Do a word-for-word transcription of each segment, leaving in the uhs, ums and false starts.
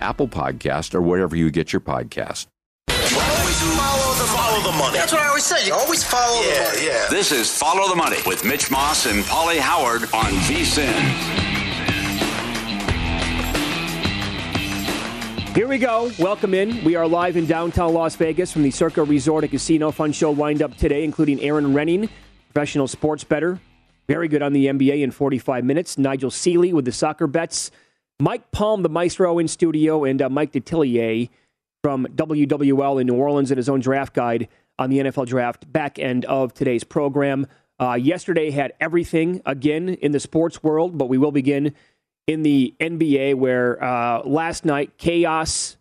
Apple Podcast, or wherever you get your podcast. Always follow the, follow the money. That's what I always say. You always follow yeah, the money. Yeah. This is Follow the Money with Mitch Moss and Pauly Howard on V S I N. Here we go. Welcome in. We are live in downtown Las Vegas from the Circa Resort and Casino. Fun show lined up today, including Aaron Rynning, professional sports bettor. Very good on the N B A in forty-five minutes. Nigel Seeley with the soccer bets. Mike Palm, the maestro in studio, and uh, Mike Detillier from W W L in New Orleans and his own draft guide on the N F L draft back end of today's program. Uh, yesterday had everything, again, in the sports world, but we will begin in the N B A where uh, last night, chaos,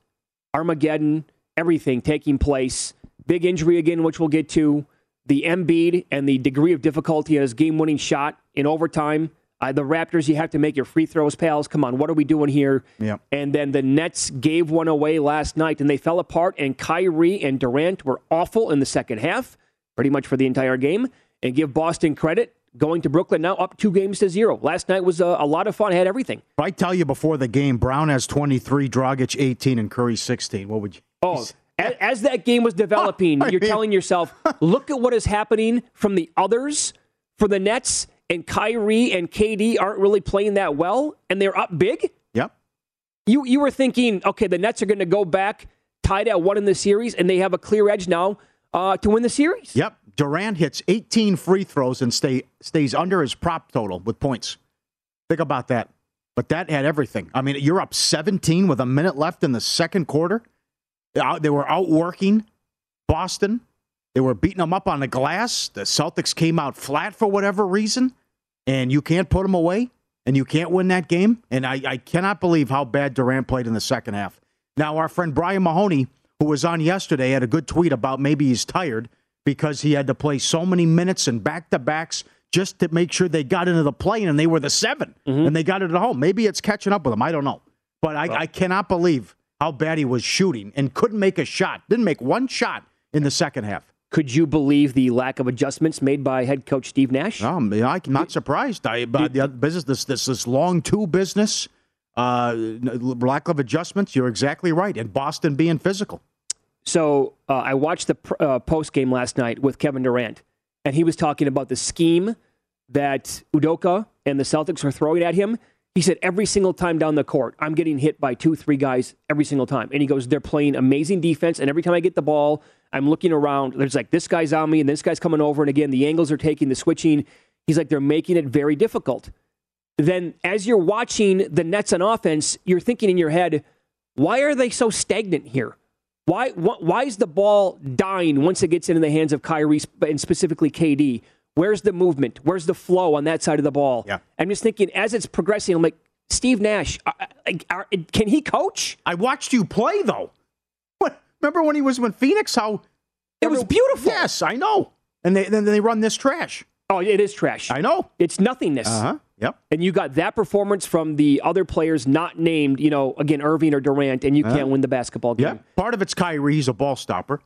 Armageddon, everything taking place. Big injury again, which we'll get to. The Embiid and the degree of difficulty in his game-winning shot in overtime. Uh, the Raptors, you have to make your free throws, pals. Come on, what are we doing here? Yep. And then the Nets gave one away last night, and they fell apart, and Kyrie and Durant were awful in the second half, pretty much for the entire game. And give Boston credit, going to Brooklyn now up two games to zero. Last night was a, a lot of fun, I had everything. I tell you before the game, Brown has twenty-three, Dragic eighteen, and Curry sixteen. What would you Oh, as, as that game was developing, you're mean... telling yourself, look at what is happening from the others for the Nets. And Kyrie and K D aren't really playing that well, and they're up big? Yep. You you were thinking, okay, the Nets are going to go back, tied at one in the series, and they have a clear edge now uh, to win the series? Yep. Durant hits eighteen free throws and stay stays under his prop total with points. Think about that. But that had everything. I mean, you're up seventeen with a minute left in the second quarter. They were outworking Boston. They were beating them up on the glass. The Celtics came out flat for whatever reason, and you can't put them away, and you can't win that game. And I, I cannot believe how bad Durant played in the second half. Now, our friend Brian Mahoney, who was on yesterday, had a good tweet about maybe he's tired because he had to play so many minutes and back-to-backs just to make sure they got into the play, and they were the seven, mm-hmm. and they got it at home. Maybe it's catching up with them. I don't know. But I, well. I cannot believe how bad he was shooting and couldn't make a shot. Didn't make one shot in the second half. Could you believe the lack of adjustments made by head coach Steve Nash? Um, I'm not surprised. I, by the business, this this, this long two business, uh, lack of adjustments. You're exactly right. And Boston being physical. So uh, I watched the uh, post game last night with Kevin Durant, and he was talking about the scheme that Udoka and the Celtics are throwing at him. He said, every single time down the court, I'm getting hit by two, three guys every single time. And he goes, they're playing amazing defense. And every time I get the ball, I'm looking around. There's like, this guy's on me and this guy's coming over. And again, the angles are taking the switching. He's like, they're making it very difficult. then as you're watching the Nets on offense, you're thinking in your head, why are they so stagnant here? Why wh- why is the ball dying once it gets into the hands of Kyrie and specifically K D? Where's the movement? Where's the flow on that side of the ball? Yeah. I'm just thinking, as it's progressing, I'm like, Steve Nash, I, I, I, can he coach? I watched you play, though. What? Remember when he was with Phoenix? How it was beautiful. Yes, I know. And they, then they run this trash. Oh, it is trash. I know. It's nothingness. Uh-huh. Yep. And you got that performance from the other players not named, you know, again, Irving or Durant, and you uh-huh. can't win the basketball game. Yep. Part of it's Kyrie. He's a ball stopper.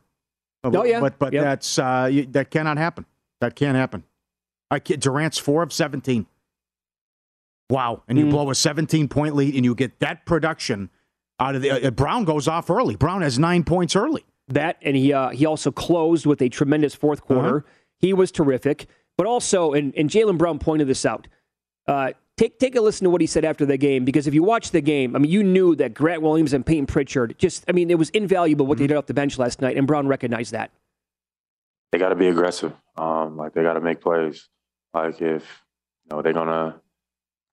Oh, yeah. But, but yep. that's uh, you, that cannot happen. That can't happen. I can't, Durant's four of seventeen. Wow. And you mm. blow a seventeen-point lead, and you get that production out of the... Uh, Brown goes off early. Brown has nine points early. That, and he uh, he also closed with a tremendous fourth quarter. Uh-huh. He was terrific. But also, and, and Jaylen Brown pointed this out, uh, take take a listen to what he said after the game, because if you watch the game, I mean, you knew that Grant Williams and Peyton Pritchard just... I mean, it was invaluable what mm-hmm. they did off the bench last night, and Brown recognized that. They got to be aggressive. Um, like, they got to make plays. Like, if, you know, they're going to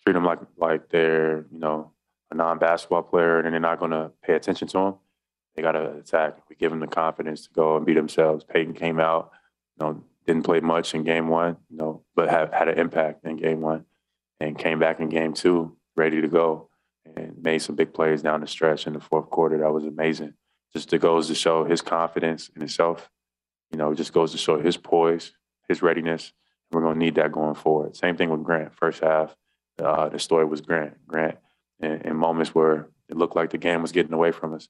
treat them like, like they're, you know, a non-basketball player and they're not going to pay attention to them, they got to attack. We give them the confidence to go and be themselves. Peyton came out, you know, didn't play much in game one, you know, but have, had an impact in game one and came back in game two ready to go and made some big plays down the stretch in the fourth quarter. That was amazing. Just it goes to show his confidence in himself. You know, it just goes to show his poise, his readiness. We're going to need that going forward. Same thing with Grant. First half, uh, the story was Grant. Grant, in, in moments where it looked like the game was getting away from us,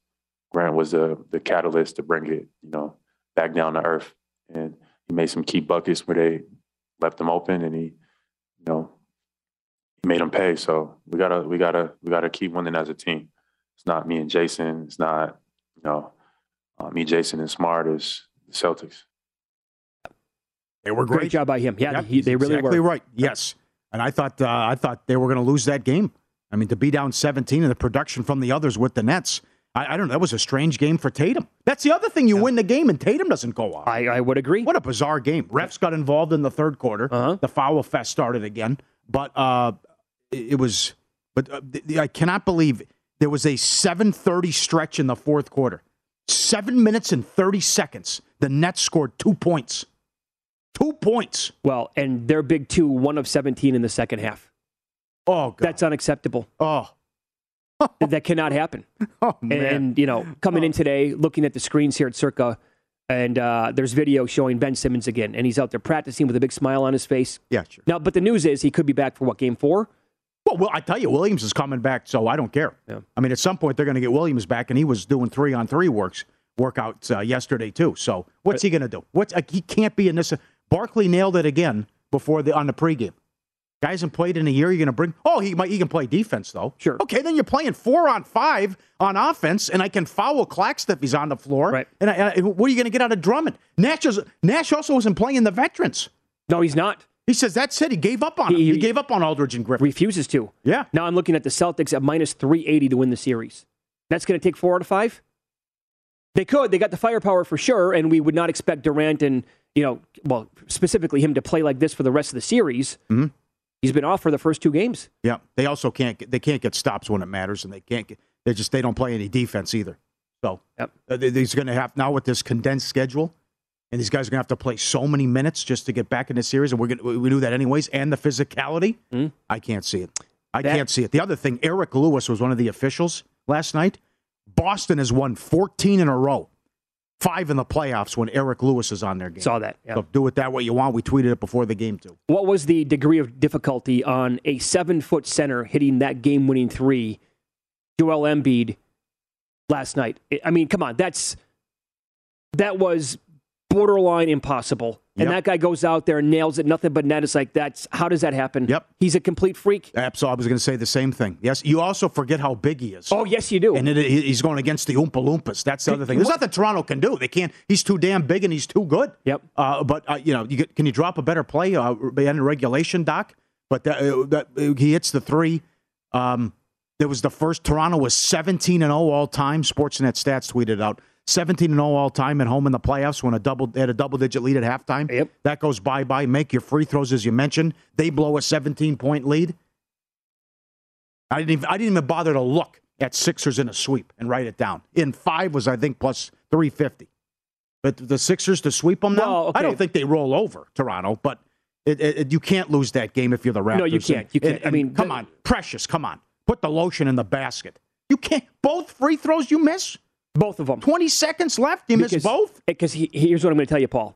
Grant was the, the catalyst to bring it, you know, back down to earth. And he made some key buckets where they left them open, and he, you know, he made them pay. So we gotta, we gotta, we gotta keep winning as a team. It's not me and Jason. It's not, you know, uh, me, Jason, and Smart. It's the Celtics. They were great. Great job by him. Yeah, yep, he, they really exactly were. Exactly right. Yes. And I thought uh, I thought they were going to lose that game. I mean, to be down seventeen and the production from the others with the Nets, I, I don't know. That was a strange game for Tatum. That's the other thing. You yeah. win the game and Tatum doesn't go off. I, I would agree. What a bizarre game. Refs got involved in the third quarter. Uh-huh. The foul fest started again. But uh, it, it was but uh, the, the, I cannot believe there was a seven thirty stretch in the fourth quarter. Seven minutes and thirty seconds. The Nets scored two points. Two points. Well, and their big two, one of seventeen in the second half. Oh, God. That's unacceptable. Oh. That cannot happen. Oh, man. And, you know, coming oh. in today, looking at the screens here at Circa, and uh, there's video showing Ben Simmons again, and he's out there practicing with a big smile on his face. Yeah, sure. Now, but the news is he could be back for, what, game four? Well, well I tell you, Williams is coming back, so I don't care. Yeah. I mean, at some point, they're going to get Williams back, and he was doing three-on-three works workouts uh, yesterday, too. So what's but, he going to do? What's, uh, he can't be in this... Barkley nailed it again before the on the pregame. Guy hasn't played in a year. You're going to bring... Oh, he might, he can play defense, though. Sure. Okay, then you're playing four on five on offense, and I can foul Claxton if he's on the floor. Right. And, I, and what are you going to get out of Drummond? Nash, is, Nash also isn't playing the veterans. No, he's not. He says that's it. He gave up on he, him. He, he gave up on Aldridge and Griffin. Refuses to. Yeah. Now I'm looking at the Celtics at minus three eighty to win the series. That's going to take four out of five? They could. They got the firepower for sure, and we would not expect Durant and... You know, well, specifically him to play like this for the rest of the series. Mm-hmm. He's been off for the first two games. Yeah, they also can't get, they can't get stops when it matters, and they can't get, they just they don't play any defense either. So yep. he's going to have now with this condensed schedule, and these guys are going to have to play so many minutes just to get back in the series. And we're gonna we do that anyways. And the physicality, mm-hmm. I can't see it. I that, can't see it. The other thing, Eric Lewis was one of the officials last night. Boston has won fourteen in a row. Five in the playoffs when Eric Lewis is on their game. Saw that. Yeah. So do it that way you want. We tweeted it before the game, too. What was the degree of difficulty on a seven-foot center hitting that game-winning three, Joel Embiid, last night? I mean, come on. That's That was borderline impossible. And yep. that guy goes out there and nails it, nothing but net. It's like, that's how does that happen? Yep. He's a complete freak. Absolutely. I was going to say the same thing. Yes. You also forget how big he is. Oh, yes, you do. And it, he's going against the Oompa Loompas. That's the other thing. There's nothing Toronto can do. They can't. He's too damn big and he's too good. Yep. Uh, but, uh, you know, you get, can you drop a better play uh, in regulation, Doc? But that, uh, that, uh, he hits the three. Um, there was the first. Toronto was seventeen and oh all time. Sportsnet Stats tweeted out. seventeen and oh all time at home in the playoffs when a double had a double-digit lead at halftime. Yep. That goes bye-bye. Make your free throws, as you mentioned. They blow a seventeen-point lead. I didn't even, I didn't even bother to look at Sixers in a sweep and write it down. In five was, I think, plus three fifty. But the Sixers to sweep them now? Well, okay. I don't think they roll over, Toronto, but it, it, you can't lose that game if you're the Raptors. No, you can't. You can't. And, and, I mean, come the, on. Precious, come on. Put the lotion in the basket. You can't. Both free throws you miss? Both of them. twenty seconds left. You because, miss both? Because he, here's what I'm going to tell you, Paul.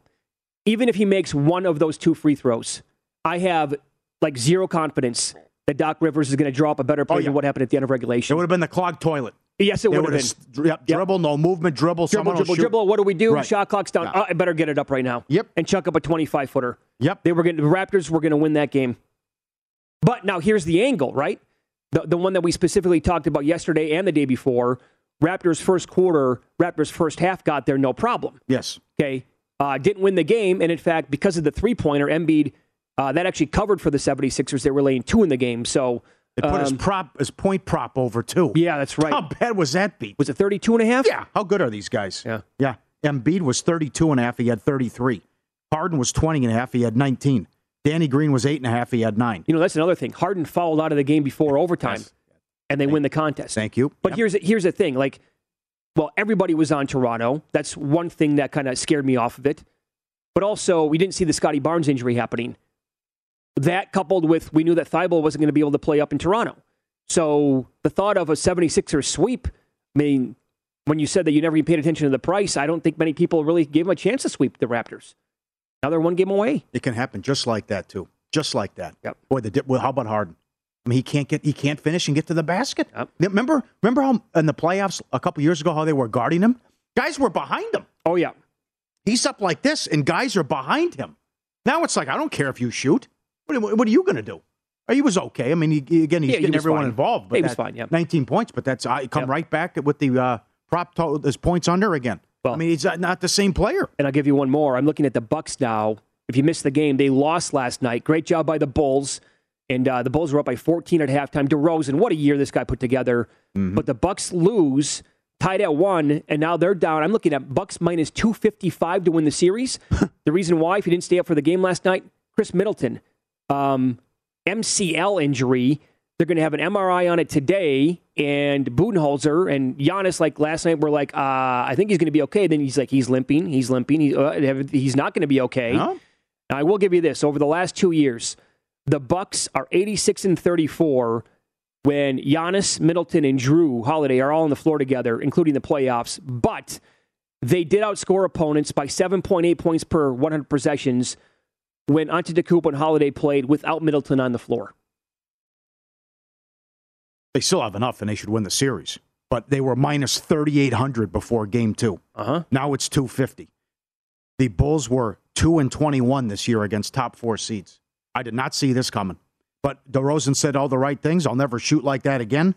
Even if he makes one of those two free throws, I have like zero confidence that Doc Rivers is going to draw up a better play oh, yeah. than what happened at the end of regulation. It would have been the clogged toilet. Yes, it, it would have been. St- yep, dribble, yep. no movement, dribble, dribble, dribble, dribble. What do we do? Right. Shot clock's down. Yeah. Oh, I better get it up right now. Yep. And chuck up a twenty-five footer. Yep. They were gonna, the Raptors were going to win that game. But now here's the angle, right? The, the one that we specifically talked about yesterday and the day before. Raptors first quarter, Raptors first half got there, no problem. Yes. Okay. Uh, didn't win the game. And in fact, because of the three-pointer, Embiid, uh, that actually covered for the 76ers. They were laying two in the game. So they put um, his prop, his point prop over two. Yeah, that's right. How bad was that beat? Was it thirty-two and a half? Yeah. How good are these guys? Yeah. Yeah. Embiid was thirty-two and a half. He had thirty-three. Harden was twenty and a half. He had nineteen. Danny Green was eight and a half. He had nine. You know, that's another thing. Harden fouled out of the game before overtime, yes. and they Thank win the contest. Thank you. But yep. here's here's the thing. Like, well, everybody was on Toronto. That's one thing that kind of scared me off of it. But also, we didn't see the Scottie Barnes injury happening. That coupled with we knew that Thibault wasn't going to be able to play up in Toronto. So the thought of a 76ers sweep, I mean, when you said that you never even paid attention to the price, I don't think many people really gave them a chance to sweep the Raptors. Now they're one game away. It can happen just like that, too. Just like that. Yep. Boy, the dip, well, how about Harden? I mean, he can't get, he can't finish and get to the basket. Yep. Remember, remember how in the playoffs a couple years ago, how they were guarding him? Guys were behind him. Oh, yeah. He's up like this, and guys are behind him. Now it's like, I don't care if you shoot. What, what are you going to do? He was okay. I mean, he, again, he's yeah, getting he everyone fine. involved. But he was fine, yeah. nineteen points, but that's I come yep. right back with the uh, prop to, his points under again. Well, I mean, he's not the same player. And I'll give you one more. I'm looking at the Bucks now. If you missed the game, they lost last night. Great job by the Bulls. And uh, the Bulls were up by fourteen at halftime. DeRozan, what a year this guy put together. Mm-hmm. But the Bucks lose, tied at one, and now they're down. I'm looking at Bucks minus two fifty-five to win the series. The reason why, if you didn't stay up for the game last night, Chris Middleton, um, M C L injury. They're going to have an M R I on it today. And Budenholzer and Giannis, like last night, were like, uh, I think he's going to be okay. Then he's like, he's limping, he's limping. He, uh, he's not going to be okay. No? Now, I will give you this. Over the last two years, the Bucks are eighty-six and thirty-four when Giannis, Middleton, and Drew Holiday are all on the floor together, including the playoffs. But they did outscore opponents by seven point eight points per one hundred possessions when Antetokounmpo and Holiday played without Middleton on the floor. They still have enough, and they should win the series. But they were minus thirty-eight hundred before game two. Uh-huh. Now it's two fifty. The Bulls were two and twenty-one this year against top four seeds. I did not see this coming. But DeRozan said all the right things. I'll never shoot like that again.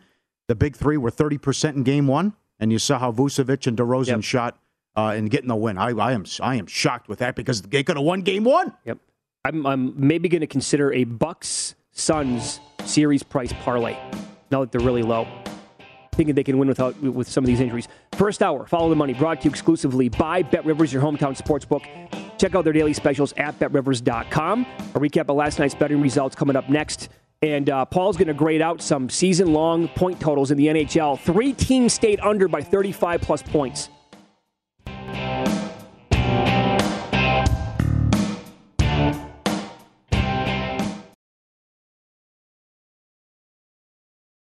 The big three were thirty percent in game one, and you saw how Vucevic and DeRozan yep. shot uh, and getting the win. I, I am I am shocked with that because they could have won game one. Yep, I'm, I'm maybe going to consider a Bucks-Suns series price parlay now that they're really low. Thinking they can win without with some of these injuries. First hour, Follow the Money, brought to you exclusively by BetRivers, your hometown sportsbook. Check out their daily specials at bet rivers dot com. A recap of last night's betting results coming up next. And uh, Paul's going to grade out some season-long point totals in the N H L. Three teams stayed under by thirty-five plus points.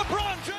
LeBron James.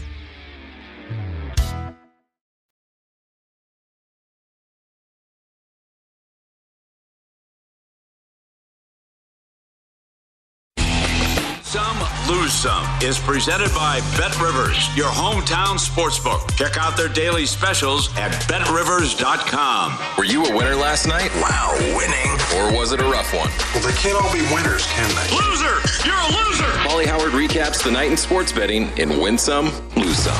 Some Lose Some is presented by Bet Rivers, your hometown sportsbook. Check out their daily specials at bet rivers dot com. Were you a winner last night? Wow, winning. Or was it a rough one? Well, they can't all be winners, can they? Loser! You're a loser! Pauly Howard recaps the night in sports betting in Win Some, Lose Some.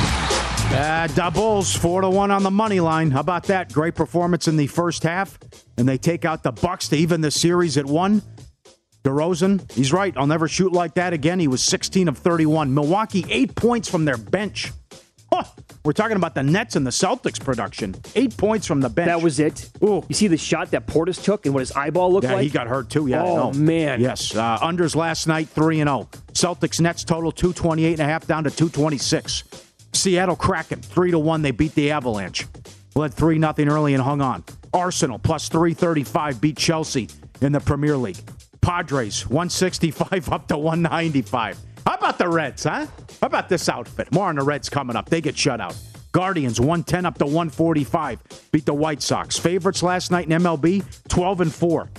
Uh, Da Bulls, four to one on the money line. How about that? Great performance in the first half. And they take out the Bucks to even the series at one. DeRozan, he's right. I'll never shoot like that again. He was sixteen of thirty-one. Milwaukee, eight points from their bench. Huh. We're talking about the Nets and the Celtics production. Eight points from the bench. That was it. Ooh. You see the shot that Portis took and what his eyeball looked yeah, like? Yeah, he got hurt too. Yeah, oh, no. man. Yes. Uh, unders last night, three and oh. Celtics Nets total two twenty-eight and a half down to two twenty-six. Seattle Kraken, three to one. They beat the Avalanche. Led three nothing early and hung on. Arsenal, plus three thirty-five, beat Chelsea in the Premier League. Padres, one sixty-five up to one ninety-five. How about the Reds, huh? How about this outfit? More on the Reds coming up. They get shut out. Guardians, one ten up to one forty-five. Beat the White Sox. Favorites last night in M L B, twelve and four.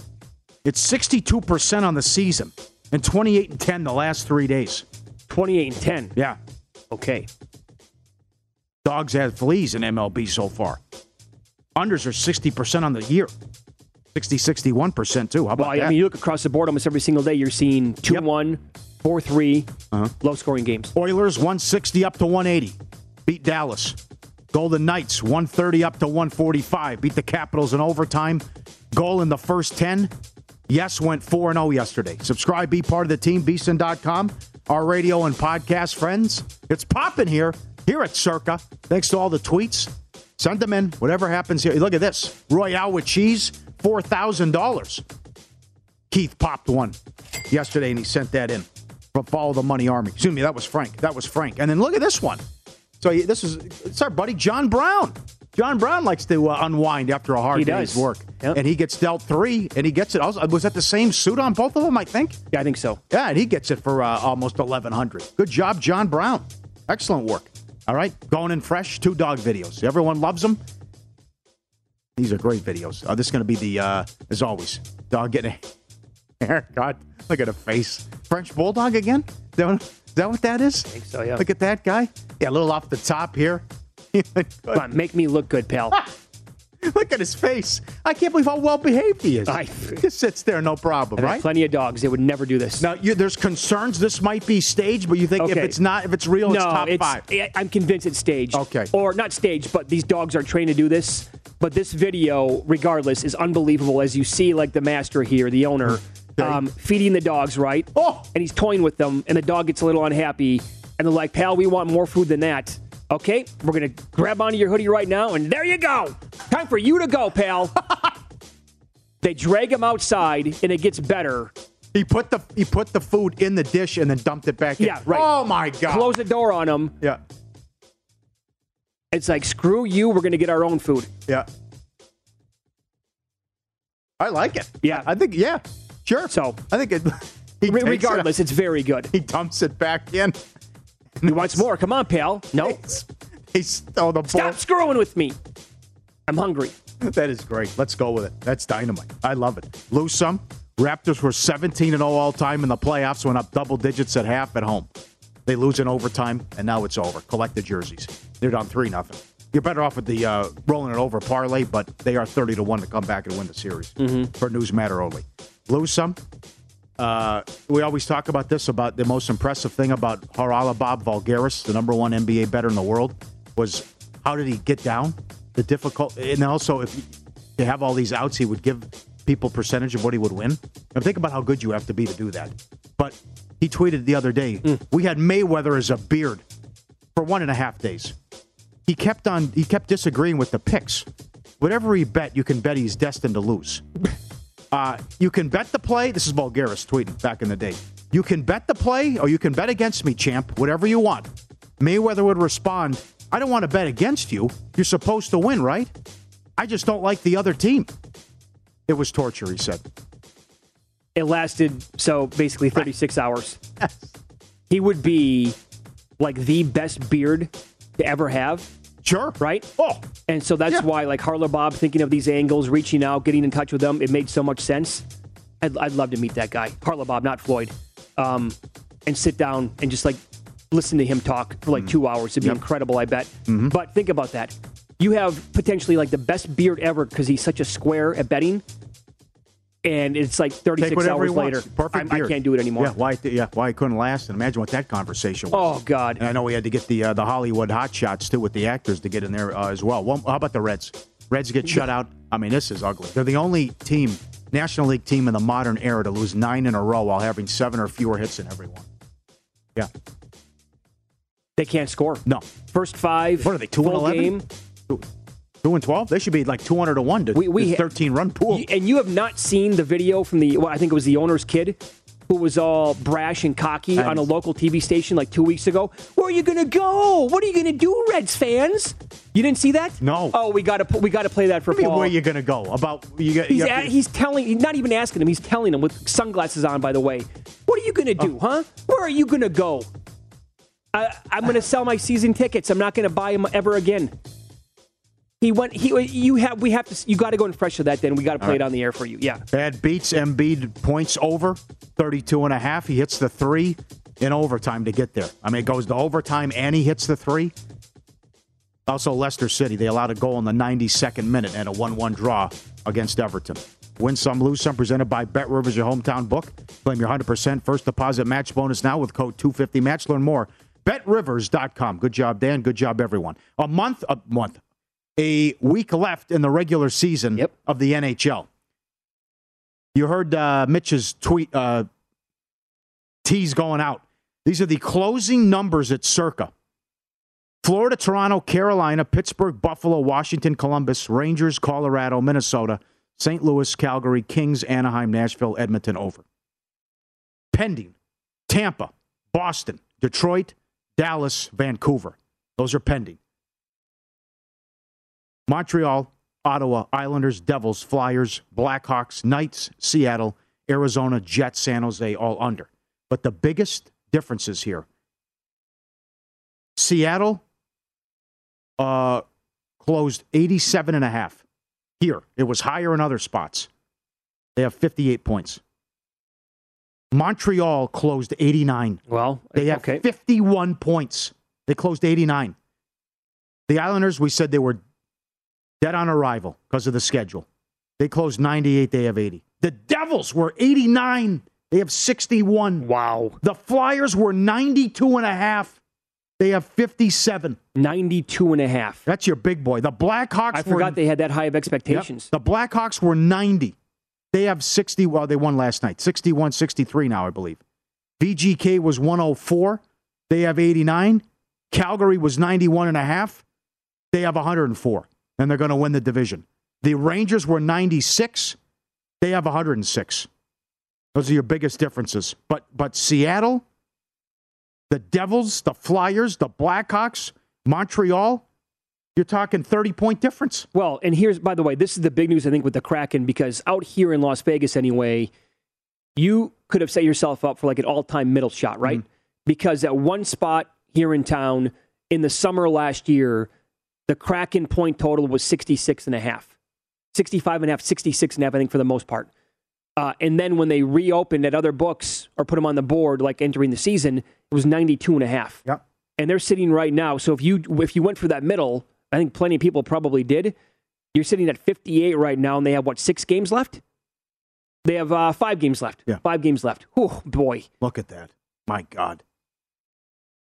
It's sixty-two percent on the season and twenty-eight and ten the last three days. twenty-eight and ten? Yeah. Okay. Dogs have fleas in M L B so far. Unders are sixty percent on the year. sixty, sixty-one percent too. How about well, that? I mean, you look across the board almost every single day, you're seeing two one, four three, uh-huh. low-scoring games. Oilers, one sixty up to one eighty. Beat Dallas. Golden Knights, one thirty up to one forty-five. Beat the Capitals in overtime. Goal in the first ten. Yes, went four and oh yesterday. Subscribe, be part of the team, beeson dot com. Our radio and podcast friends. It's popping here, here at Circa. Thanks to all the tweets. Send them in. Whatever happens here. Look at this. Royale with cheese. four thousand dollars. Keith popped one yesterday, and he sent that in from Follow the Money Army. Excuse me, that was Frank. That was Frank. And then look at this one. So this is it's our buddy John Brown. John Brown likes to uh, unwind after a hard he day's does. work. Yep. And he gets dealt three, and he gets it. Also, was that the same suit on both of them, I think? Yeah, I think so. Yeah, and he gets it for uh, almost eleven hundred dollars. Good job, John Brown. Excellent work. All right, going in fresh, two dog videos. Everyone loves them. These are great videos. Uh, this is going to be the, uh, as always, dog getting a haircut. Look at a face. French Bulldog again? Doing Is that what that is? I think so, yeah. Look at that guy. Yeah, a little off the top here. Come on, make me look good, pal. Look at his face. I can't believe how well-behaved he is. I, he just sits there, no problem, I've right? plenty of dogs. They would never do this. Now, you, there's concerns this might be staged, but you think okay. if it's not, if it's real, no, it's top it's, five. I'm convinced it's staged. Okay. Or not staged, but these dogs are trained to do this. But this video, regardless, is unbelievable. As you see, like, the master here, the owner, um, feeding the dogs, right? Oh! And he's toying with them, and the dog gets a little unhappy. And they're like, pal, we want more food than that. Okay, we're going to grab onto your hoodie right now, and there you go. Time for you to go, pal. They drag him outside, and it gets better. He put the he put the food in the dish and then dumped it back yeah, in. Yeah, right. Oh, my God. Close the door on him. Yeah. It's like, screw you, we're going to get our own food. Yeah. I like it. Yeah. I think, yeah, sure. So I think it. He regardless, it it's very good. He dumps it back in. He wants more. Come on, pal. No. Nope. He's, oh, the Stop ball. screwing with me. I'm hungry. That is great. Let's go with it. That's dynamite. I love it. Lose some. Raptors were seventeen and oh all-time in the playoffs, went up double digits at half at home. They lose in overtime, and now it's over. Collect the jerseys. They're down three nothing. You're better off with the uh, rolling it over parlay, but they are thirty to one to come back and win the series. Mm-hmm. For news matter only. Lose some. Uh, we always talk about this, about the most impressive thing about Haralabos Voulgaris, the number one N B A bettor in the world, was how did he get down? The difficult, and also if you, to have all these outs, he would give people percentage of what he would win. And think about how good you have to be to do that. But he tweeted the other day, mm. we had Mayweather as a beard for one and a half days. He kept on, he kept disagreeing with the picks. Whatever he bet, you can bet he's destined to lose. Uh, you can bet the play. This is Voulgaris tweeting back in the day. You can bet the play or you can bet against me, champ, whatever you want. Mayweather would respond, I don't want to bet against you. You're supposed to win, right? I just don't like the other team. It was torture, he said. It lasted, so basically thirty-six right. hours. Yes. He would be like the best beard to ever have. Sure. Right? Oh. And so that's yeah. why, like, Haralabos, thinking of these angles, reaching out, getting in touch with them, it made so much sense. I'd, I'd love to meet that guy. Haralabos, not Floyd. Um, and sit down and just, like, listen to him talk for, like, mm-hmm. two hours. It'd be yep. incredible, I bet. Mm-hmm. But think about that. You have potentially, like, the best beard ever because he's such a square at betting. And it's, like, thirty-six hours later. Perfect I, I can't do it anymore. Yeah why, yeah, why it couldn't last. And imagine what that conversation was. Oh, God. And I know we had to get the uh, the Hollywood hotshots, too, with the actors to get in there uh, as well. well. How about the Reds? Reds get shut out. I mean, this is ugly. They're the only team, National League team in the modern era to lose nine in a row while having seven or fewer hits in every one. Yeah. They can't score. No. First five. What are they, two and eleven? two and twelve? They should be like two hundred to one to we, we, thirteen-run pool. And you have not seen the video from the, well, I think it was the owner's kid, who was all brash and cocky nice. on a local T V station like two weeks ago. Where are you going to go? What are you going to do, Reds fans? You didn't see that? No. Oh, we got to we got to play that for Paul. Where are you going to go? About you got, he's, you at, to, he's telling, he's not even asking him, he's telling him with sunglasses on, by the way. What are you going to do, oh. huh? Where are you going to go? I, I'm going to sell my season tickets. I'm not going to buy them ever again. He went. He you have we have to. You got to go in fresh to that. Then we got to play right. it on the air for you. Yeah. Bad beats Embiid points over thirty-two and a half. He hits the three in overtime to get there. I mean, it goes to overtime and he hits the three. Also, Leicester City, they allowed a goal in the ninety-second minute and a one-one draw against Everton. Win some, lose some. Presented by Bet Rivers, your hometown book. Claim your one hundred percent first deposit match bonus now with code two fifty match. Learn more. Bet Rivers dot com. Good job, Dan. Good job, everyone. A month. A month. A week left in the regular season yep. of the N H L. You heard uh, Mitch's tweet, uh, tease going out. These are the closing numbers at Circa. Florida, Toronto, Carolina, Pittsburgh, Buffalo, Washington, Columbus, Rangers, Colorado, Minnesota, Saint Louis, Calgary, Kings, Anaheim, Nashville, Edmonton, over. Pending. Tampa, Boston, Detroit, Dallas, Vancouver. Those are pending. Montreal, Ottawa, Islanders, Devils, Flyers, Blackhawks, Knights, Seattle, Arizona, Jets, San Jose, all under. But the biggest differences here, Seattle uh, closed eighty-seven and a half. Here, it was higher in other spots. They have fifty-eight points. Montreal closed eighty-nine. Well, they had okay. fifty-one points. They closed eighty-nine. The Islanders, we said they were dead on arrival because of the schedule. They closed ninety-eight. They have eighty. The Devils were eighty-nine. They have sixty-one. Wow. The Flyers were ninety-two and a half. They have fifty-seven. ninety-two and a half. That's your big boy. The Blackhawks were... I forgot were, they had that high of expectations. Yep. The Blackhawks were ninety. They have sixty. Well, they won last night. sixty-one sixty-three now, I believe. V G K was one oh four. They have eighty-nine. Calgary was ninety-one and a half. They have one hundred four. And they're going to win the division. The Rangers were ninety-six. They have one hundred six. Those are your biggest differences. But but Seattle, the Devils, the Flyers, the Blackhawks, Montreal, you're talking thirty-point difference. Well, and here's, by the way, this is the big news, I think, with the Kraken, because out here in Las Vegas anyway, you could have set yourself up for like an all-time middle shot, right? Mm-hmm. Because at one spot here in town, in the summer last year, the Kraken point total was sixty-six and a half. sixty-five and a half, sixty-six and a half, I think, for the most part. Uh, and then when they reopened at other books or put them on the board, like entering the season, it was ninety-two and a half. Yep. And they're sitting right now. So if you if you went for that middle, I think plenty of people probably did. You're sitting at fifty-eight right now, and they have, what, six games left? They have uh, five games left. Yeah. Five games left. Oh, boy. Look at that. My God.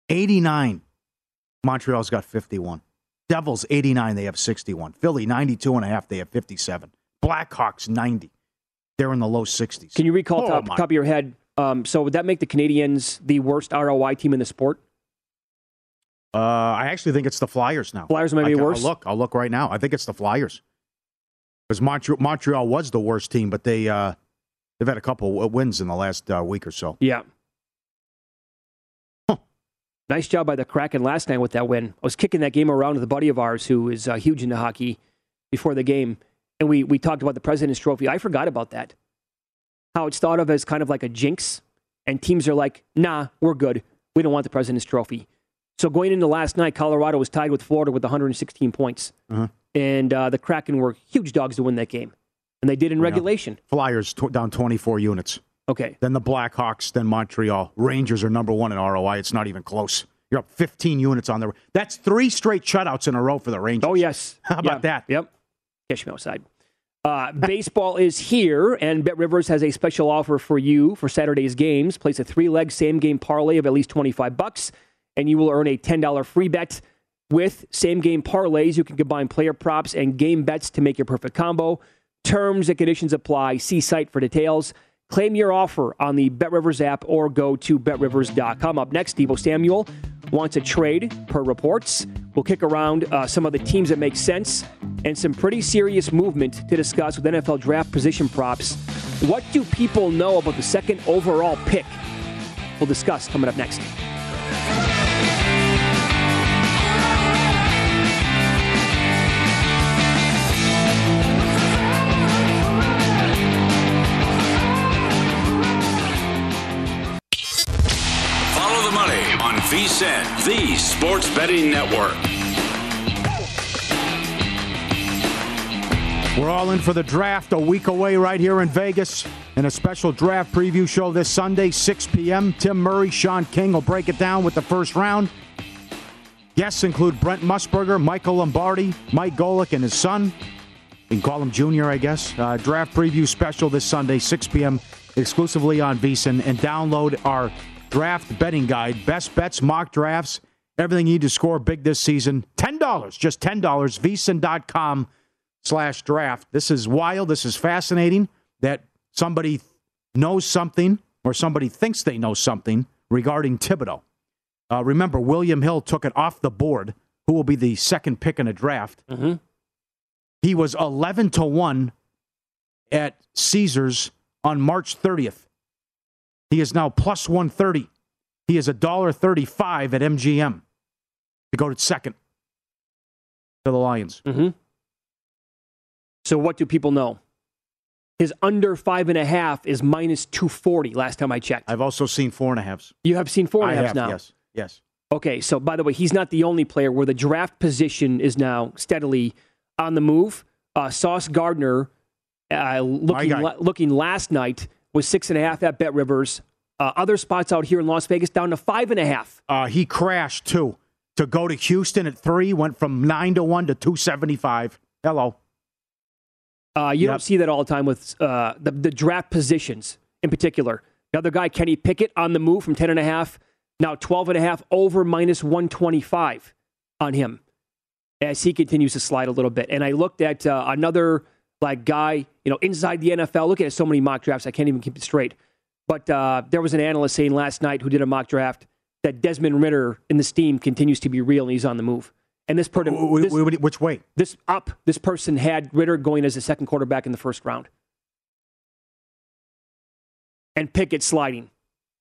eighty-nine. Montreal's got fifty-one. Devils, eighty-nine. They have sixty-one. Philly, ninety-two and a half. They have fifty-seven. Blackhawks, ninety. They're in the low sixties. Can you recall, oh, top, top of your head, um, so would that make the Canadiens the worst R O I team in the sport? Uh, I actually think it's the Flyers now. Flyers may be can, worse? I'll look. I'll look right now. I think it's the Flyers. Because Montreal, Montreal was the worst team, but they, uh, they've had a couple wins in the last uh, week or so. Yeah. Huh. Nice job by the Kraken last night with that win. I was kicking that game around with a buddy of ours who is uh, huge into hockey before the game. And we we talked about the President's Trophy. I forgot about that. How it's thought of as kind of like a jinx. And teams are like, nah, we're good. We don't want the President's Trophy. So going into last night, Colorado was tied with Florida with one hundred sixteen points. Uh-huh. And uh, the Kraken were huge dogs to win that game. And they did in yeah. regulation. Flyers t- down twenty-four units. Okay. Then the Blackhawks, then Montreal. Rangers are number one in R O I. It's not even close. You're up fifteen units on the... That's three straight shutouts in a row for the Rangers. Oh, yes. How about yeah. that? Yep. Catch me outside. Uh, baseball is here, and BetRivers has a special offer for you for Saturday's games. Place a three-leg same-game parlay of at least twenty-five bucks, and you will earn a ten dollars free bet. With same-game parlays, you can combine player props and game bets to make your perfect combo. Terms and conditions apply. See site for details. Claim your offer on the BetRivers app or go to bet rivers dot com. Up next, Deebo Samuel wants a trade, per reports. We'll kick around uh, some of the teams that make sense and some pretty serious movement to discuss with N F L draft position props. What do people know about the second overall pick? We'll discuss coming up next. VSiN, the Sports Betting Network. We're all in for the draft, a week away right here in Vegas, and a special draft preview show this Sunday, six p.m. Tim Murray, Sean King will break it down with the first round. Guests include Brent Musburger, Michael Lombardi, Mike Golick, and his son. You can call him Junior, I guess. Uh, draft preview special this Sunday, six p.m. exclusively on VSiN, and download our draft betting guide, best bets, mock drafts, everything you need to score big this season. ten dollars, just ten dollars, vsin.com slash draft. This is wild. This is fascinating that somebody knows something or somebody thinks they know something regarding Thibodeau. Uh, remember, William Hill took it off the board, who will be the second pick in a draft. Mm-hmm. He was eleven to one at Caesars on March thirtieth. He is now plus one thirty. He is one thirty-five at M G M to go to second to the Lions. Mm-hmm. So what do people know? His under five and a half is minus two forty last time I checked. I've also seen four and a halves. You have seen four and a halves have, now? Yes, yes. Okay, so by the way, he's not the only player where the draft position is now steadily on the move. Uh, Sauce Gardner, uh, looking, la- looking last night, was six and a half at BetRivers, Uh, other spots out here in Las Vegas down to five and a half. Uh, he crashed, too, to go to Houston at three, went from nine to one to two seventy-five. Hello. Uh, you yep. don't see that all the time with uh, the, the draft positions in particular. Another guy, Kenny Pickett, on the move from ten and a half, now twelve and a half, over minus one twenty-five on him as he continues to slide a little bit. And I looked at uh, another like guy, you know, inside the N F L. Look at so many mock drafts, I can't even keep it straight. But uh, there was an analyst saying last night who did a mock draft that Desmond Ridder in this team continues to be real and he's on the move. And this person, this, which way? This up. This person had Ridder going as a second quarterback in the first round, and Pickett sliding.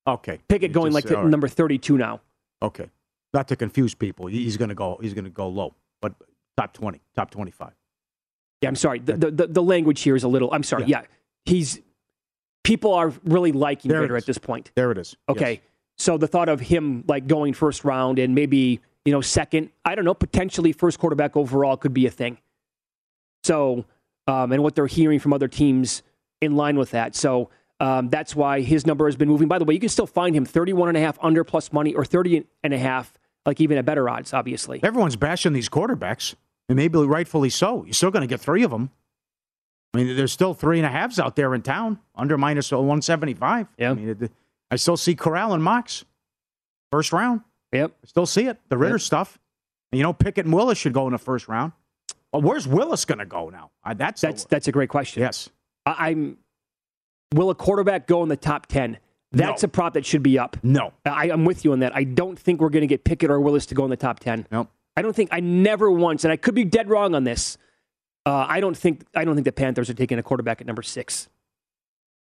Okay, Pickett going just, like the, right. number thirty-two now. Okay, not to confuse people. He's going to go. He's going to go low, but top twenty, top twenty-five. Yeah, I'm sorry. The the, the language here is a little. I'm sorry. Yeah, yeah. he's. People are really liking there Ridder at this point. There it is. Okay, yes. So the thought of him like going first round and maybe. You know, second, I don't know, potentially first quarterback overall could be a thing. So, um, and what they're hearing from other teams in line with that. So um, that's why his number has been moving. By the way, you can still find him thirty-one and a half under plus money or thirty and a half, like even at better odds, obviously. Everyone's bashing these quarterbacks, and maybe rightfully so. You're still going to get three of them. I mean, there's still three and a halves out there in town, under minus one seventy-five. Yeah. I mean, it, I still see Corral and Mox first round. Yep. Still see it. The Ridder yep. stuff. You know, Pickett and Willis should go in the first round. Well, where's Willis going to go now? Uh, that's that's the, that's a great question. Yes. I, I'm. Will a quarterback go in the top ten? That's no. a prop that should be up. No. I, I'm with you on that. I don't think we're going to get Pickett or Willis to go in the top ten. No. I don't think. I never once, and I could be dead wrong on this. Uh, I don't think. I don't think the Panthers are taking a quarterback at number six.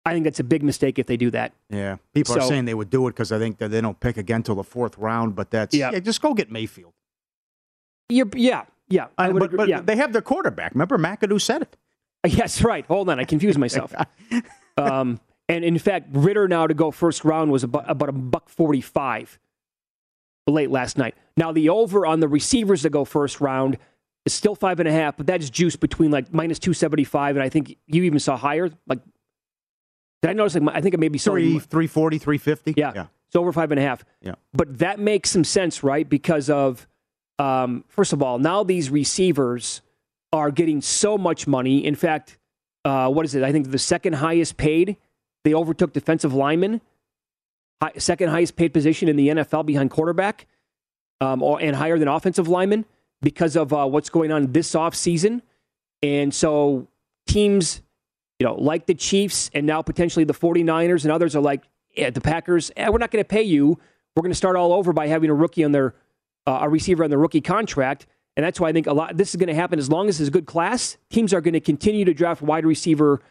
I think that's a big mistake if they do that. Yeah. People so, are saying they would do it because I think that they don't pick again till the fourth round, but that's, yeah, yeah just go get Mayfield. You're, yeah. Yeah. I uh, would but, agree, but yeah. They have their quarterback. Remember, McAdoo said it. Yes, right. Hold on. I confused myself. um, and in fact, Ridder now to go first round was about, about a buck forty-five late last night. Now, the over on the receivers to go first round is still five and a half, but that's juiced between like minus two seventy-five, and I think you even saw higher, like, did I notice? Like, I think it may be three, three forty, three fifty. Yeah. yeah. It's over five and a half. Yeah. But that makes some sense, right? Because of, um, first of all, now these receivers are getting so much money. In fact, uh, what is it? I think the second highest paid, they overtook defensive linemen, high, second highest paid position in the N F L behind quarterback, um, or, and higher than offensive linemen because of uh, what's going on this offseason. And so teams... You know, like the Chiefs and now potentially the 49ers and others are like, yeah, the Packers, eh, we're not going to pay you. We're going to start all over by having a rookie on their, uh, a receiver on their rookie contract. And that's why I think a lot, this is going to happen as long as it's a good class. Teams are going to continue to draft wide receiver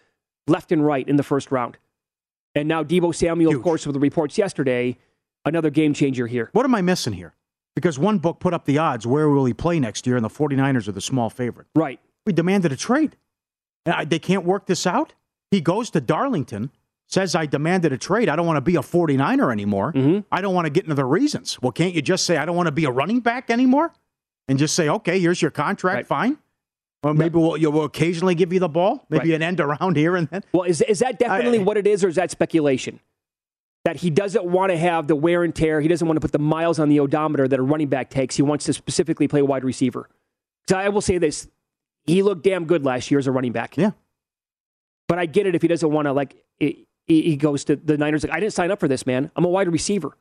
left and right in the first round. And now Deebo Samuel, Huge. of course, with the reports yesterday, another game changer here. What am I missing here? Because one book put up the odds, where will he play next year? And the 49ers are the small favorite. Right. We demanded a trade. And they can't work this out? He goes to Darlington, says, I demanded a trade. I don't want to be a 49er anymore. Mm-hmm. I don't want to get into the reasons. Well, can't you just say, I don't want to be a running back anymore? And just say, okay, here's your contract, right. fine. Or maybe yeah. we'll, you, we'll occasionally give you the ball. Maybe right. an end around here and then. Well, is, is that definitely I, what it is, or is that speculation? That he doesn't want to have the wear and tear. He doesn't want to put the miles on the odometer that a running back takes. He wants to specifically play wide receiver. So I will say this. He looked damn good last year as a running back. Yeah. But I get it if he doesn't want to, like, he, he goes to the Niners, like, I didn't sign up for this, man. I'm a wide receiver.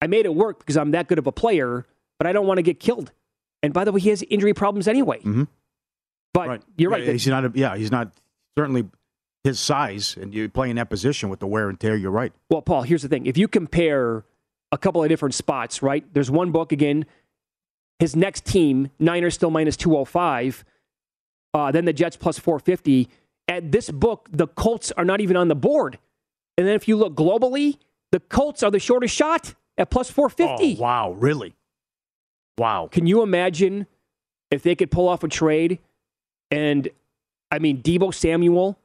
I made it work because I'm that good of a player, but I don't want to get killed. And by the way, he has injury problems anyway. Mm-hmm. But right. you're right. Yeah, he's not, a, yeah, he's not certainly his size, and you're playing that position with the wear and tear, you're right. Well, Paul, here's the thing. If you compare a couple of different spots, right, there's one book, again, his next team, Niners still minus two oh five. Uh, then the Jets plus four fifty. At this book, the Colts are not even on the board. And then if you look globally, the Colts are the shortest shot at plus four fifty. Oh, wow, really? Wow. Can you imagine if they could pull off a trade and, I mean, Deebo Samuel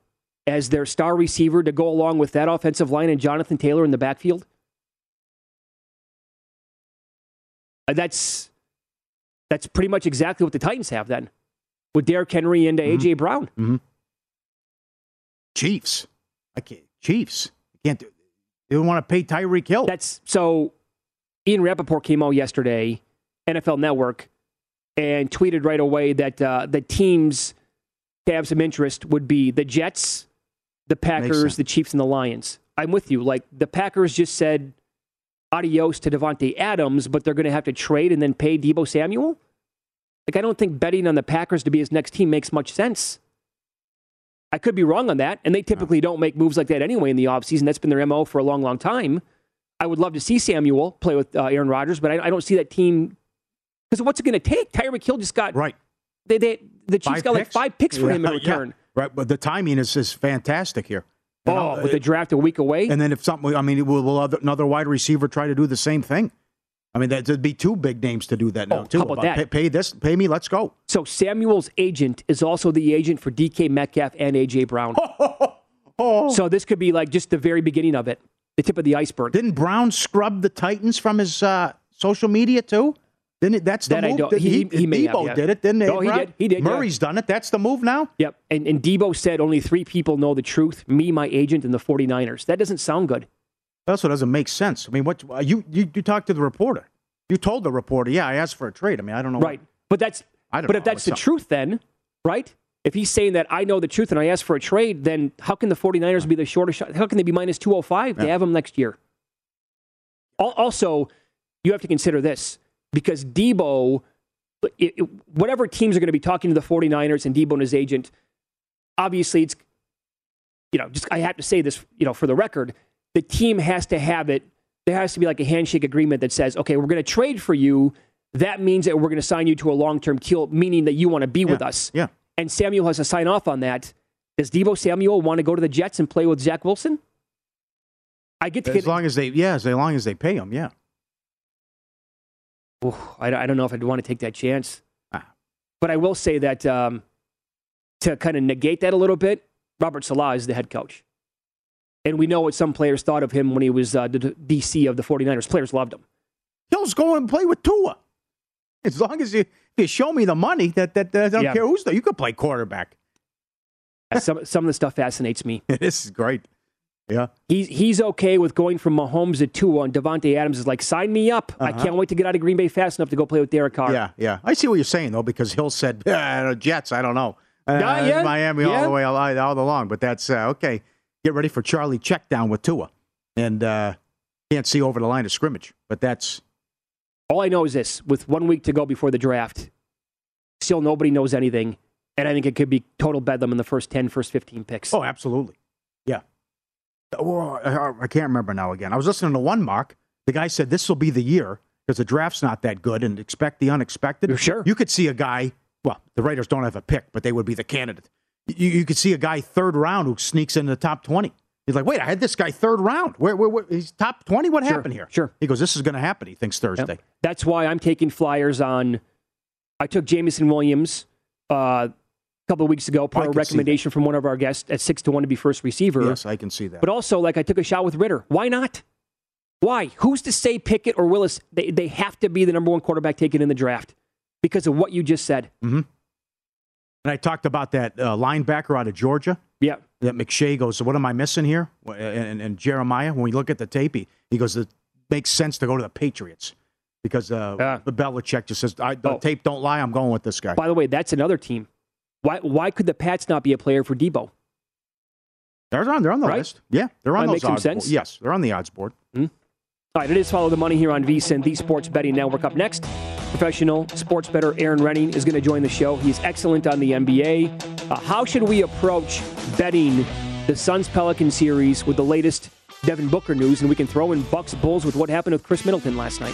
as their star receiver to go along with that offensive line and Jonathan Taylor in the backfield? Uh, that's, that's pretty much exactly what the Titans have then. With Derrick Henry into mm-hmm. A J Brown, mm-hmm. Chiefs, I can't. Chiefs, I can't do. They don't want to pay Tyreek Hill. That's so. Ian Rappaport came out yesterday, N F L Network, and tweeted right away that uh, the teams to have some interest would be the Jets, the Packers, the Chiefs, and the Lions. I'm with you. Like, the Packers just said adios to Devontae Adams, but they're going to have to trade and then pay Deebo Samuel? Like, I don't think betting on the Packers to be his next team makes much sense. I could be wrong on that, and they typically don't make moves like that anyway in the offseason. That's been their M O for a long, long time. I would love to see Samuel play with uh, Aaron Rodgers, but I, I don't see that team. Because what's it going to take? Tyreek Hill just got... Right. They, they, the Chiefs five got picks? like five picks for yeah. him in return. Yeah. Right, but the timing is, is fantastic here. And oh, I'll, with it, the draft a week away? And then if something... I mean, will, will another wide receiver try to do the same thing? I mean, that'd be two big names to do that now, oh, too. How about, about that? Pay, pay this, pay me, let's go. So Samuel's agent is also the agent for D K Metcalf and A J. Brown. Oh, oh. So this could be like just the very beginning of it, the tip of the iceberg. Didn't Brown scrub the Titans from his uh, social media, too? Didn't it, that's the that move? That he, he, he may Deebo have, yeah. did it, didn't he? No, he did. He did. Murray's yeah. done it. That's the move now? Yep. And, and Deebo said only three people know the truth, me, my agent, and the 49ers. That doesn't sound good. That also doesn't make sense. I mean, what you, you you talked to the reporter. You told the reporter, yeah, I asked for a trade. I mean, I don't know. Right. What, but that's, I don't but know, if that's the something. truth then, right? If he's saying that I know the truth and I asked for a trade, then how can the 49ers yeah. be the shortest shot? How can they be minus two oh five? Yeah. They have them next year. Also, you have to consider this, because Deebo, it, it, whatever teams are going to be talking to the 49ers and Deebo and his agent, obviously it's, you know, just I have to say this, you know, for the record, the team has to have it. There has to be like a handshake agreement that says, okay, we're going to trade for you. That means that we're going to sign you to a long-term deal, meaning that you want to be yeah, with us. Yeah. And Samuel has to sign off on that. Does Deebo Samuel want to go to the Jets and play with Zach Wilson? I get to as get, long as they, yeah, as long as they pay him, yeah. Ooh, I, I don't know if I'd want to take that chance. Ah. But I will say that um, to kind of negate that a little bit, Robert Salah is the head coach. And we know what some players thought of him when he was uh, the D C of the 49ers. Players loved him. He'll go and play with Tua. As long as you, you show me the money, that, that, that I don't yeah. care who's there. You could play quarterback. some some of the stuff fascinates me. This is great. Yeah. He's, he's okay with going from Mahomes to Tua, and Devontae Adams is like, sign me up. Uh-huh. I can't wait to get out of Green Bay fast enough to go play with Derek Carr. Yeah, yeah. I see what you're saying, though, because Hill said, uh, Jets, I don't know. Uh, yeah, yeah. Miami yeah. all the way all along, but that's uh, okay. Get ready for Charlie check down with Tua. And uh, can't see over the line of scrimmage. But that's... All I know is this. With one week to go before the draft, still nobody knows anything. And I think it could be total bedlam in the first ten, first fifteen picks. Oh, absolutely. Yeah. Oh, I can't remember now again. I was listening to one, Mark. The guy said this will be the year because the draft's not that good and expect the unexpected. You're sure. You could see a guy... Well, the Raiders don't have a pick, but they would be the candidate. You, you could see a guy third round who sneaks into the top twenty. He's like, wait, I had this guy third round. Where, where, where he's top twenty? What sure, happened here? Sure. He goes, this is going to happen, he thinks Thursday. Yep. That's why I'm taking flyers on, I took Jameson Williams uh, a couple of weeks ago, per oh, a recommendation from one of our guests at six to one to be first receiver. Yes, I can see that. But also, like, I took a shot with Ridder. Why not? Why? Who's to say Pickett or Willis? They, they have to be the number one quarterback taken in the draft because of what you just said. Mm-hmm. And I talked about that uh, linebacker out of Georgia. Yeah. That McShay goes, so what am I missing here? And, and, and Jeremiah, when we look at the tape, he, he goes, it makes sense to go to the Patriots because uh, uh, Belichick just says, I, the oh. tape don't lie, I'm going with this guy. By the way, that's another team. Why Why could the Pats not be a player for Deebo? They're on, they're on the right? list. Yeah, they're on that those makes odds sense? board. Yes, they're on the odds board. Mm-hmm. All right, it is Follow the Money here on VSiN, the Sports Betting Network. Up next, professional sports bettor Aaron Rynning is going to join the show. He's excellent on the N B A. Uh, how should we approach betting the Suns-Pelican series with the latest Devin Booker news? And we can throw in Bucks-Bulls with what happened with Chris Middleton last night.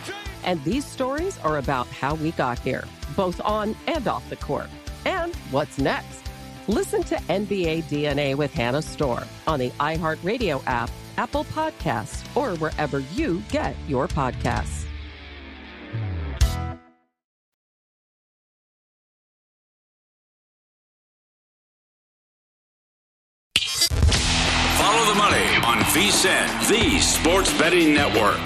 James. And these stories are about how we got here, both on and off the court. And what's next? Listen to N B A D N A with Hannah Storm on the iHeartRadio app, Apple Podcasts, or wherever you get your podcasts. Follow the money on VSiN, the sports betting network.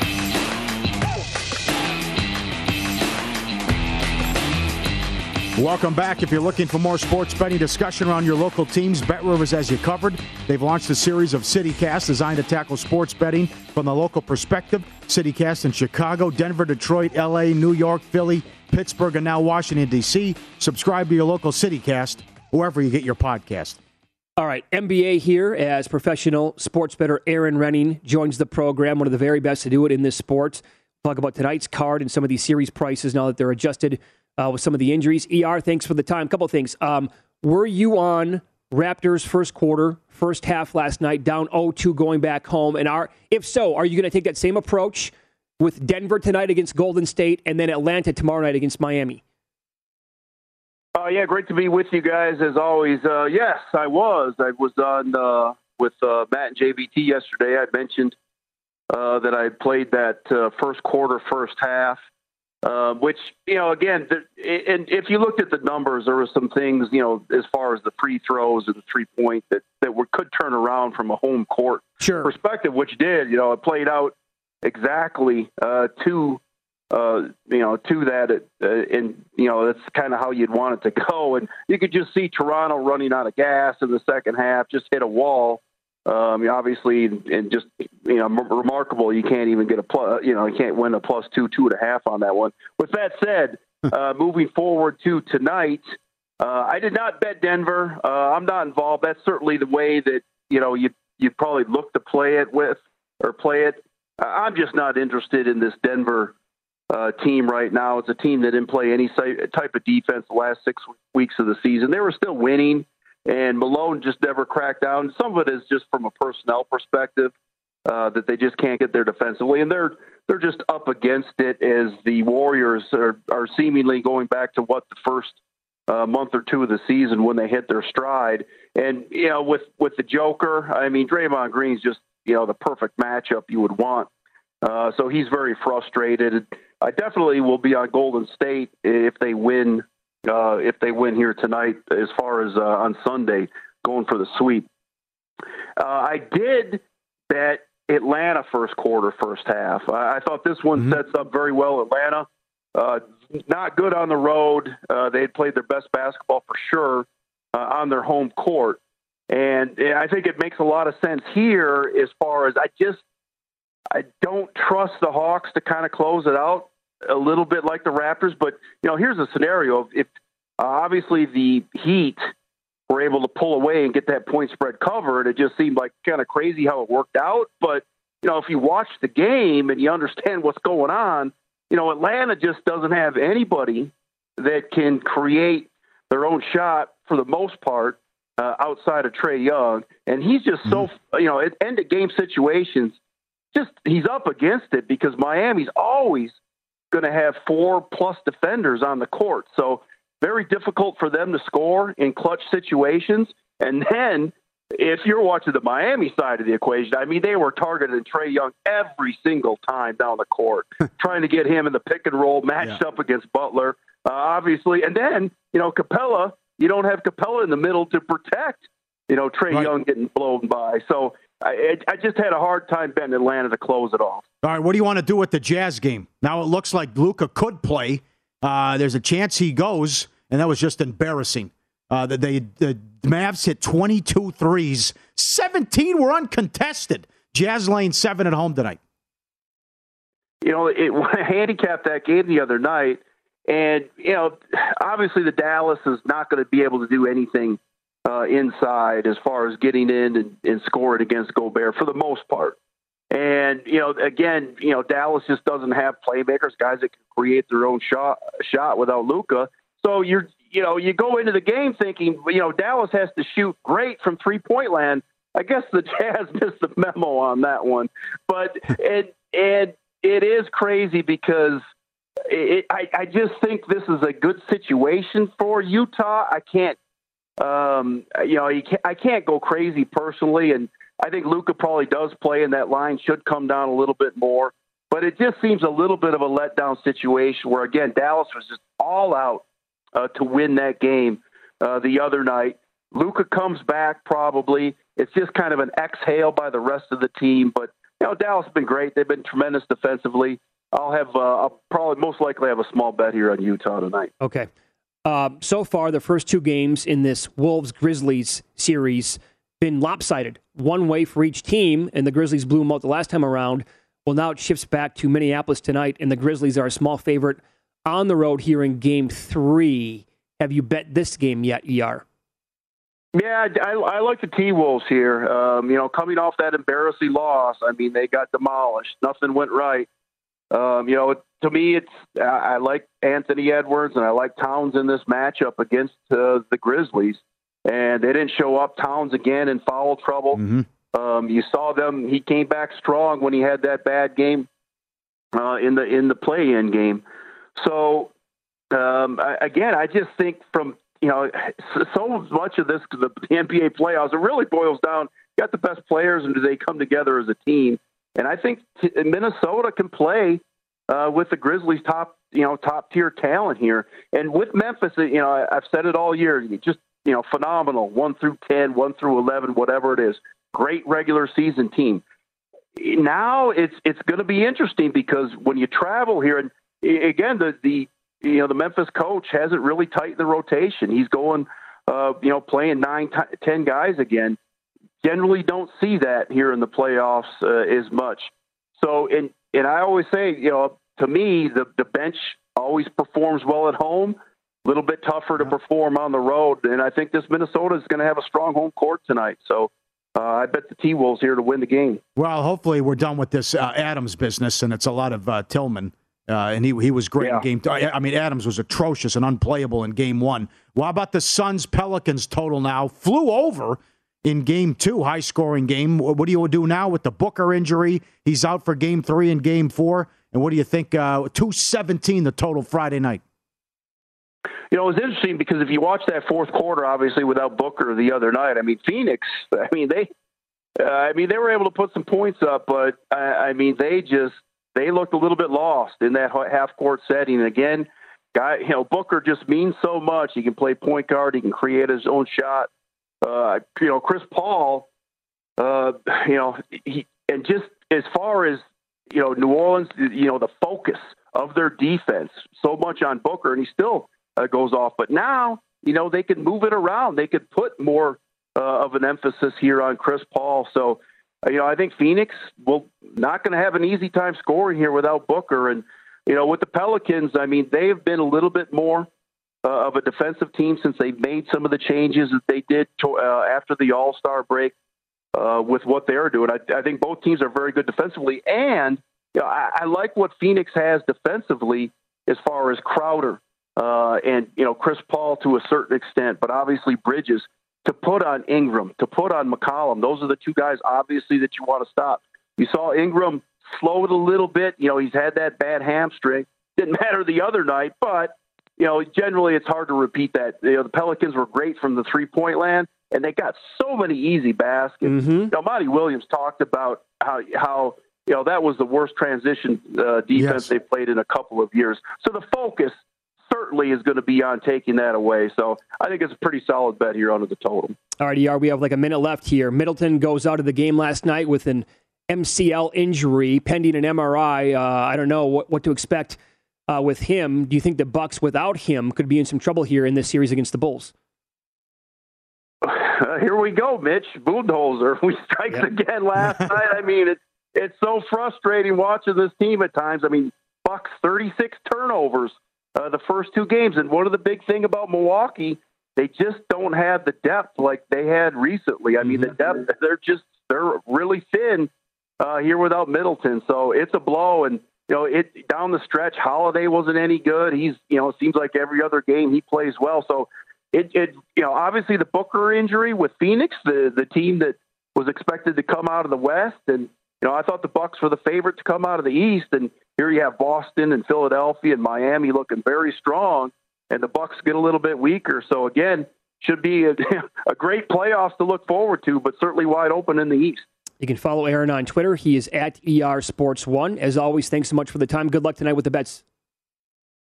Welcome back. If you're looking for more sports betting discussion around your local teams, BetRivers has you covered. They've launched a series of CityCasts designed to tackle sports betting from the local perspective. CityCasts in Chicago, Denver, Detroit, L A, New York, Philly, Pittsburgh, and now Washington, D C. Subscribe to your local CityCast wherever you get your podcast. All right, N B A here as professional sports bettor Aaron Rynning joins the program, one of the very best to do it in this sport. Talk about tonight's card and some of these series prices now that they're adjusted Uh, with some of the injuries. E R, thanks for the time. Couple of things. Um, were you on Raptors first quarter, first half last night, down oh two going back home? And are if so, are you going to take that same approach with Denver tonight against Golden State and then Atlanta tomorrow night against Miami? Uh, yeah, great to be with you guys as always. Uh, yes, I was. I was on uh, with uh, Matt and J B T yesterday. I mentioned uh, that I played that uh, first quarter, first half. Uh, which, you know, again, th- and if you looked at the numbers, there were some things, you know, as far as the free throws and the three-point that, that were, could turn around from a home court sure. perspective, which did. You know, it played out exactly uh, to, uh, you know, to that. It, uh, and, you know, that's kind of how you'd want it to go. And you could just see Toronto running out of gas in the second half, just hit a wall. Um, obviously, and just, you know, m- remarkable. You can't even get a plus, you know, you can't win a plus two, two and a half on that one. With that said, uh, moving forward to tonight. Uh, I did not bet Denver. Uh, I'm not involved. That's certainly the way that, you know, you you'd probably look to play it with or play it. I'm just not interested in this Denver uh, team right now. It's a team that didn't play any type of defense the last six weeks of the season. They were still winning, and Malone just never cracked down. Some of it is just from a personnel perspective uh, that they just can't get there defensively, and they're they're just up against it as the Warriors are, are seemingly going back to what the first uh, month or two of the season when they hit their stride. And, you know, with, with the Joker, I mean, Draymond Green's just, you know, the perfect matchup you would want. Uh, so he's very frustrated. I definitely will be on Golden State if they win, uh, if they win here tonight, as far as uh, on Sunday, going for the sweep. Uh, I did bet Atlanta first quarter, first half. I, I thought this one mm-hmm. sets up very well. Atlanta, uh, not good on the road. Uh, they had played their best basketball for sure uh, on their home court. And I think it makes a lot of sense here as far as I just I don't trust the Hawks to kind of close it out a little bit like the Raptors. But, you know, here's a scenario. If uh, obviously the Heat were able to pull away and get that point spread covered, it just seemed like kind of crazy how it worked out. But, you know, if you watch the game and you understand what's going on, you know, Atlanta just doesn't have anybody that can create their own shot for the most part. Uh, outside of Trae Young, and he's just so, you know, at end of game situations, just he's up against it because Miami's always going to have four plus defenders on the court. So very difficult for them to score in clutch situations. And then if you're watching the Miami side of the equation, I mean, they were targeting Trae Young every single time down the court, trying to get him in the pick and roll matched yeah. up against Butler, uh, obviously. And then, you know, Capella, you don't have Capella in the middle to protect, you know, Trae right. Young getting blown by. So I, I just had a hard time betting Atlanta to close it off. All right, what do you want to do with the Jazz game? Now it looks like Luka could play. Uh, there's a chance he goes, and that was just embarrassing. Uh, they, the Mavs hit twenty-two threes. seventeen were uncontested. Jazz laying seven at home tonight. You know, it handicapped that game the other night. And, you know, obviously the Dallas is not going to be able to do anything uh, inside as far as getting in and, and scoring against Gobert for the most part. And, you know, again, you know, Dallas just doesn't have playmakers, guys that can create their own shot shot without Luka. So, you're, you know, you go into the game thinking, you know, Dallas has to shoot great from three-point land. I guess the Jazz missed the memo on that one. But it, it, it is crazy because – It, I, I just think this is a good situation for Utah. I can't, um, you know, you can't, I can't go crazy personally, and I think Luka probably does play, and that line should come down a little bit more. But it just seems a little bit of a letdown situation where, again, Dallas was just all out uh, to win that game uh, the other night. Luka comes back probably. It's just kind of an exhale by the rest of the team. But, you know, Dallas has been great. They've been tremendous defensively. I'll have uh, I'll probably most likely have a small bet here on Utah tonight. Okay. Uh, so far, the first two games in this Wolves-Grizzlies series been lopsided. One way for each team, and the Grizzlies blew them out the last time around. Well, now it shifts back to Minneapolis tonight, and the Grizzlies are a small favorite on the road here in Game three. Have you bet this game yet, E R? Yeah, I, I like the T-Wolves here. Um, you know, coming off that embarrassing loss, I mean, they got demolished. Nothing went right. Um, you know, to me, it's I like Anthony Edwards and I like Towns in this matchup against uh, the Grizzlies, and they didn't show up. Towns again in foul trouble. Mm-hmm. Um, you saw them; he came back strong when he had that bad game uh, in the in the play-in game. So um, I, again, I just think from you know so much of this the N B A playoffs, it really boils down: you got the best players, and do they come together as a team? And I think t- Minnesota can play uh, with the Grizzlies' top, you know, top tier talent here, and with Memphis, you know, I, I've said it all year, just you know, phenomenal one through ten, one through eleven, whatever it is, great regular season team. Now it's it's going to be interesting because when you travel here, and again, the the you know the Memphis coach hasn't really tightened the rotation. He's going, uh, you know, playing nine, t- ten guys again. Generally don't see that here in the playoffs uh, as much. So, and, and I always say, you know, to me, the, the bench always performs well at home. A little bit tougher to perform on the road. And I think this Minnesota is going to have a strong home court tonight. So uh, I bet the T-Wolves here to win the game. Well, hopefully we're done with this uh, Adams business, and it's a lot of uh, Tillman. Uh, and he he was great yeah. in game two. I mean, Adams was atrocious and unplayable in game one. Well, how about the Suns-Pelicans total now? Flew over in game two, high-scoring game. What do you do now with the Booker injury? He's out for game three and game four. And what do you think? Uh, two seventeen the total Friday night. You know, it was interesting because if you watch that fourth quarter, obviously without Booker the other night, I mean, Phoenix, I mean, they, uh, I mean, they were able to put some points up, but I, I mean, they just, they looked a little bit lost in that half court setting. And again, guy, you know, Booker just means so much. He can play point guard. He can create his own shot. Uh, you know, Chris Paul, uh, you know, he, and just as far as, you know, New Orleans, you know, the focus of their defense, so much on Booker, and he still Uh, goes off. But now, you know, they can move it around. They could put more uh, of an emphasis here on Chris Paul. So, uh, you know, I think Phoenix will not going to have an easy time scoring here without Booker. And, you know, with the Pelicans, I mean, they've been a little bit more uh, of a defensive team since they made some of the changes that they did to, uh, after the All-Star break uh, with what they're doing. I, I think both teams are very good defensively. And you know, I, I like what Phoenix has defensively as far as Crowder. Uh, and, you know, Chris Paul to a certain extent, but obviously Bridges, to put on Ingram, to put on McCollum. Those are the two guys, obviously, that you want to stop. You saw Ingram slow it a little bit. You know, he's had that bad hamstring. Didn't matter the other night, but, you know, generally it's hard to repeat that. You know, the Pelicans were great from the three-point land, and they got so many easy baskets. Mm-hmm. You know, Monty Williams talked about how how, you know, that was the worst transition uh, defense yes. they played in a couple of years. So the focus certainly is going to be on taking that away. So I think it's a pretty solid bet here under the total. All right, E R, we have like a minute left here. Middleton goes out of the game last night with an M C L injury pending an M R I. Uh, I don't know what, what to expect uh, with him. Do you think the Bucks without him could be in some trouble here in this series against the Bulls? Uh, here we go, Mitch. Budenholzer. We strikes yep. again last night. I mean, it, it's so frustrating watching this team at times. I mean, Bucks thirty-six turnovers. Uh, the first two games. And one of the big thing about Milwaukee, they just don't have the depth like they had recently. I mean, mm-hmm. the depth, they're just, they're really thin uh, here without Middleton. So it's a blow. And, you know, it down the stretch, Holiday wasn't any good. He's, you know, it seems like every other game he plays well. So it, it you know, obviously the Booker injury with Phoenix, the, the team that was expected to come out of the West. And, you know, I thought the Bucks were the favorite to come out of the East, and here you have Boston and Philadelphia and Miami looking very strong, and the Bucks get a little bit weaker. So, again, should be a, a great playoffs to look forward to, but certainly wide open in the East. You can follow Aaron on Twitter. He is at E R Sports one. As always, thanks so much for the time. Good luck tonight with the bets.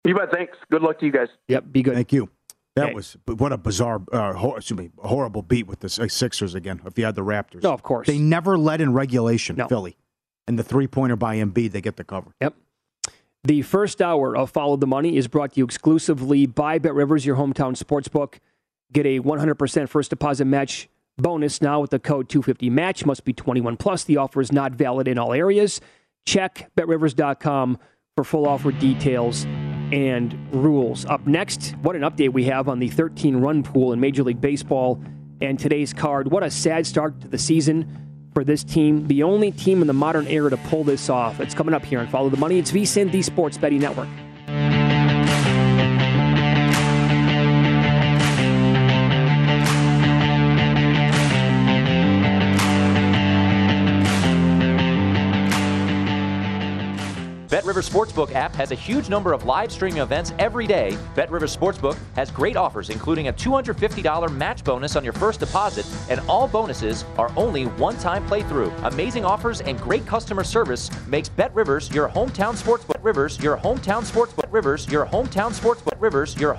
You bet. Thanks. Good luck to you guys. Yep, be good. Thank you. That okay. was what a bizarre, uh, hor- excuse me, horrible beat with the Sixers again. If you had the Raptors, no, of course they never led in regulation. No. Philly, and the three-pointer by Embiid, they get the cover. Yep. The first hour of Follow the Money is brought to you exclusively by BetRivers, your hometown sportsbook. Get a one hundred percent first deposit match bonus now with the code two fifty match. Must be twenty-one plus. The offer is not valid in all areas. Check bet rivers dot com for full offer details and rules. Up next, what an update we have on the thirteen-run pool in Major League Baseball and today's card. What a sad start to the season for this team. The only team in the modern era to pull this off. It's coming up here on Follow the Money. It's V S I N, the Sports Betting Network. BetRivers Sportsbook app has a huge number of live streaming events every day. BetRivers Sportsbook has great offers, including a two hundred fifty dollars match bonus on your first deposit, and all bonuses are only one-time playthrough. Amazing offers and great customer service makes BetRivers your hometown sportsbook. Rivers, your hometown sportsbook. Rivers, your hometown sportsbook. Rivers, your